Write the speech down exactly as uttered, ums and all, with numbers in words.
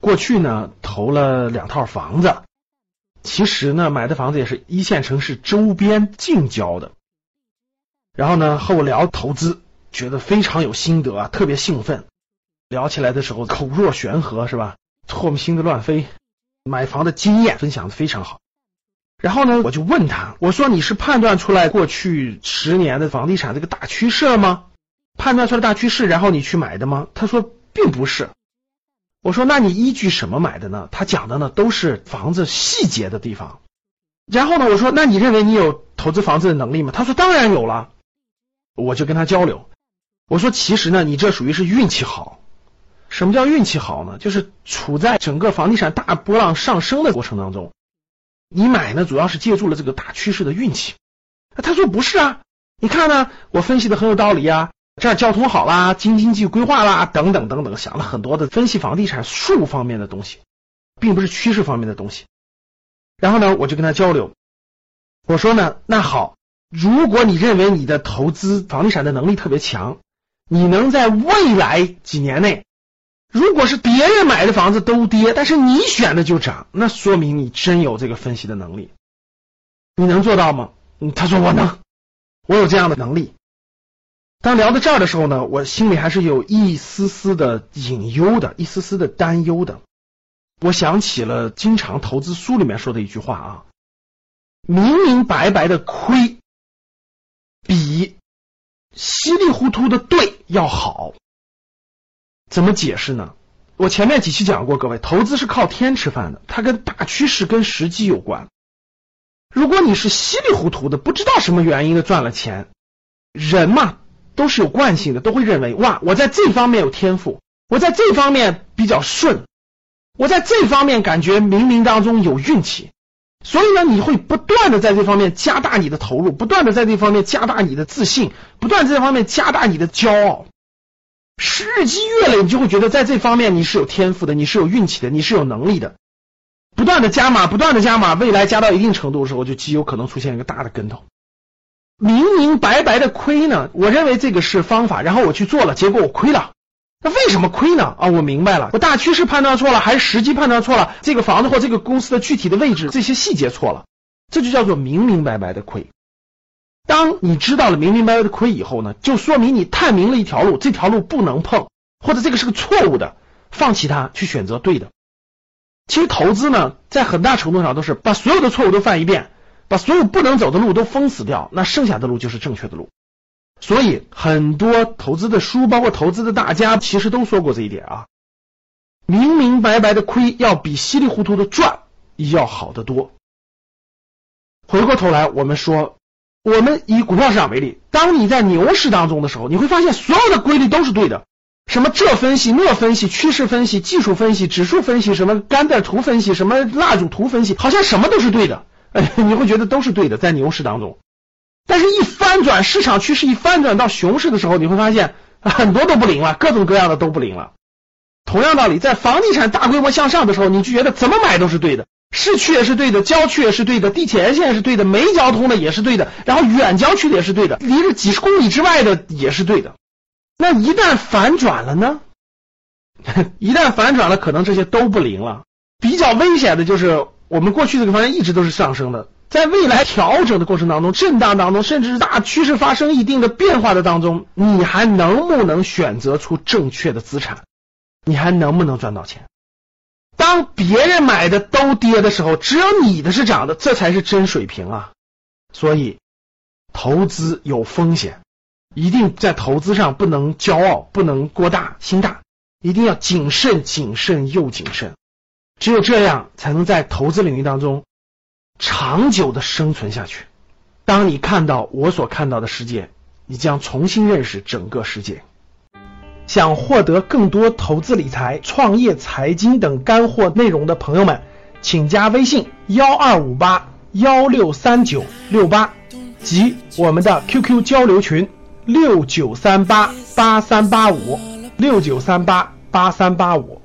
过去呢投了两套房子，其实呢买的房子也是一线城市周边近郊的。然后呢和我聊投资，觉得非常有心得啊，特别兴奋。聊起来的时候口若悬河，是吧？唾沫星子乱飞，买房的经验分享的非常好。然后呢我就问他，我说你是判断出来过去十年的房地产这个大趋势了吗？判断出来大趋势然后你去买的吗？他说并不是。我说那你依据什么买的呢？他讲的呢都是房子细节的地方。然后呢我说那你认为你有投资房子的能力吗？他说当然有了。我就跟他交流，我说其实呢你这属于是运气好。什么叫运气好呢？就是处在整个房地产大波浪上升的过程当中，你买呢主要是借助了这个大趋势的运气。他说不是啊，你看呢我分析的很有道理啊，这儿交通好啦，京津冀规划啦，等等等等，想了很多的分析房地产术方面的东西，并不是趋势方面的东西。然后呢我就跟他交流，我说呢那好，如果你认为你的投资房地产的能力特别强，你能在未来几年内，如果是别人买的房子都跌，但是你选的就涨，那说明你真有这个分析的能力。你能做到吗？嗯，他说我能，我有这样的能力。当聊到这儿的时候呢，我心里还是有一丝丝的隐忧的，一丝丝的担忧的。我想起了经常投资书里面说的一句话啊，明明白白的亏比稀里糊涂的对要好。怎么解释呢？我前面几期讲过，各位，投资是靠天吃饭的，它跟大趋势跟时机有关。如果你是稀里糊涂的，不知道什么原因的赚了钱，人嘛都是有惯性的，都会认为哇，我在这方面有天赋，我在这方面比较顺，我在这方面感觉冥冥当中有运气，所以呢你会不断的在这方面加大你的投入，不断的在这方面加大你的自信，不断在这方面加大你的骄傲，是日积月累，你就会觉得在这方面你是有天赋的，你是有运气的，你是有能力的，不断的加码，不断的加码，未来加到一定程度的时候，就极有可能出现一个大的跟头。明明白白的亏呢，我认为这个是方法，然后我去做了，结果我亏了。那为什么亏呢？啊，我明白了，我大趋势判断错了，还是时机判断错了，这个房子或这个公司的具体的位置，这些细节错了，这就叫做明明白白的亏。当你知道了明明白白的亏以后呢，就说明你探明了一条路，这条路不能碰，或者这个是个错误的，放弃它，去选择对的。其实投资呢，在很大程度上都是把所有的错误都犯一遍，把所有不能走的路都封死掉，那剩下的路就是正确的路。所以很多投资的书，包括投资的大家，其实都说过这一点啊，明明白白的亏要比稀里糊涂的赚要好得多。回过头来我们说，我们以股票市场为例，当你在牛市当中的时候，你会发现所有的规律都是对的，什么这分析那分析，趋势分析，技术分析，指数分析，什么甘特图分析，什么蜡烛图分析，好像什么都是对的，你会觉得都是对的，在牛市当中。但是一翻转，市场趋势一翻转到熊市的时候，你会发现很多都不灵了，各种各样的都不灵了。同样道理，在房地产大规模向上的时候，你就觉得怎么买都是对的，市区也是对的，郊区也是对的，地铁沿线也是对的，没交通的也是对的，然后远郊区的也是对的，离着几十公里之外的也是对的。那一旦反转了呢？一旦反转了，可能这些都不灵了。比较危险的就是我们过去这个方向一直都是上升的，在未来调整的过程当中，震荡当中，甚至是大趋势发生一定的变化的当中，你还能不能选择出正确的资产？你还能不能赚到钱？当别人买的都跌的时候，只有你的是涨的，这才是真水平啊！所以投资有风险，一定在投资上不能骄傲，不能过大心大，一定要谨慎谨慎又谨慎，只有这样才能在投资领域当中长久的生存下去。当你看到我所看到的世界，你将重新认识整个世界。想获得更多投资理财、创业、财经等干货内容的朋友们，请加微信一二五八一六三九六八及我们的 Q Q 交流群六九三八八三八五六九三八八三八五。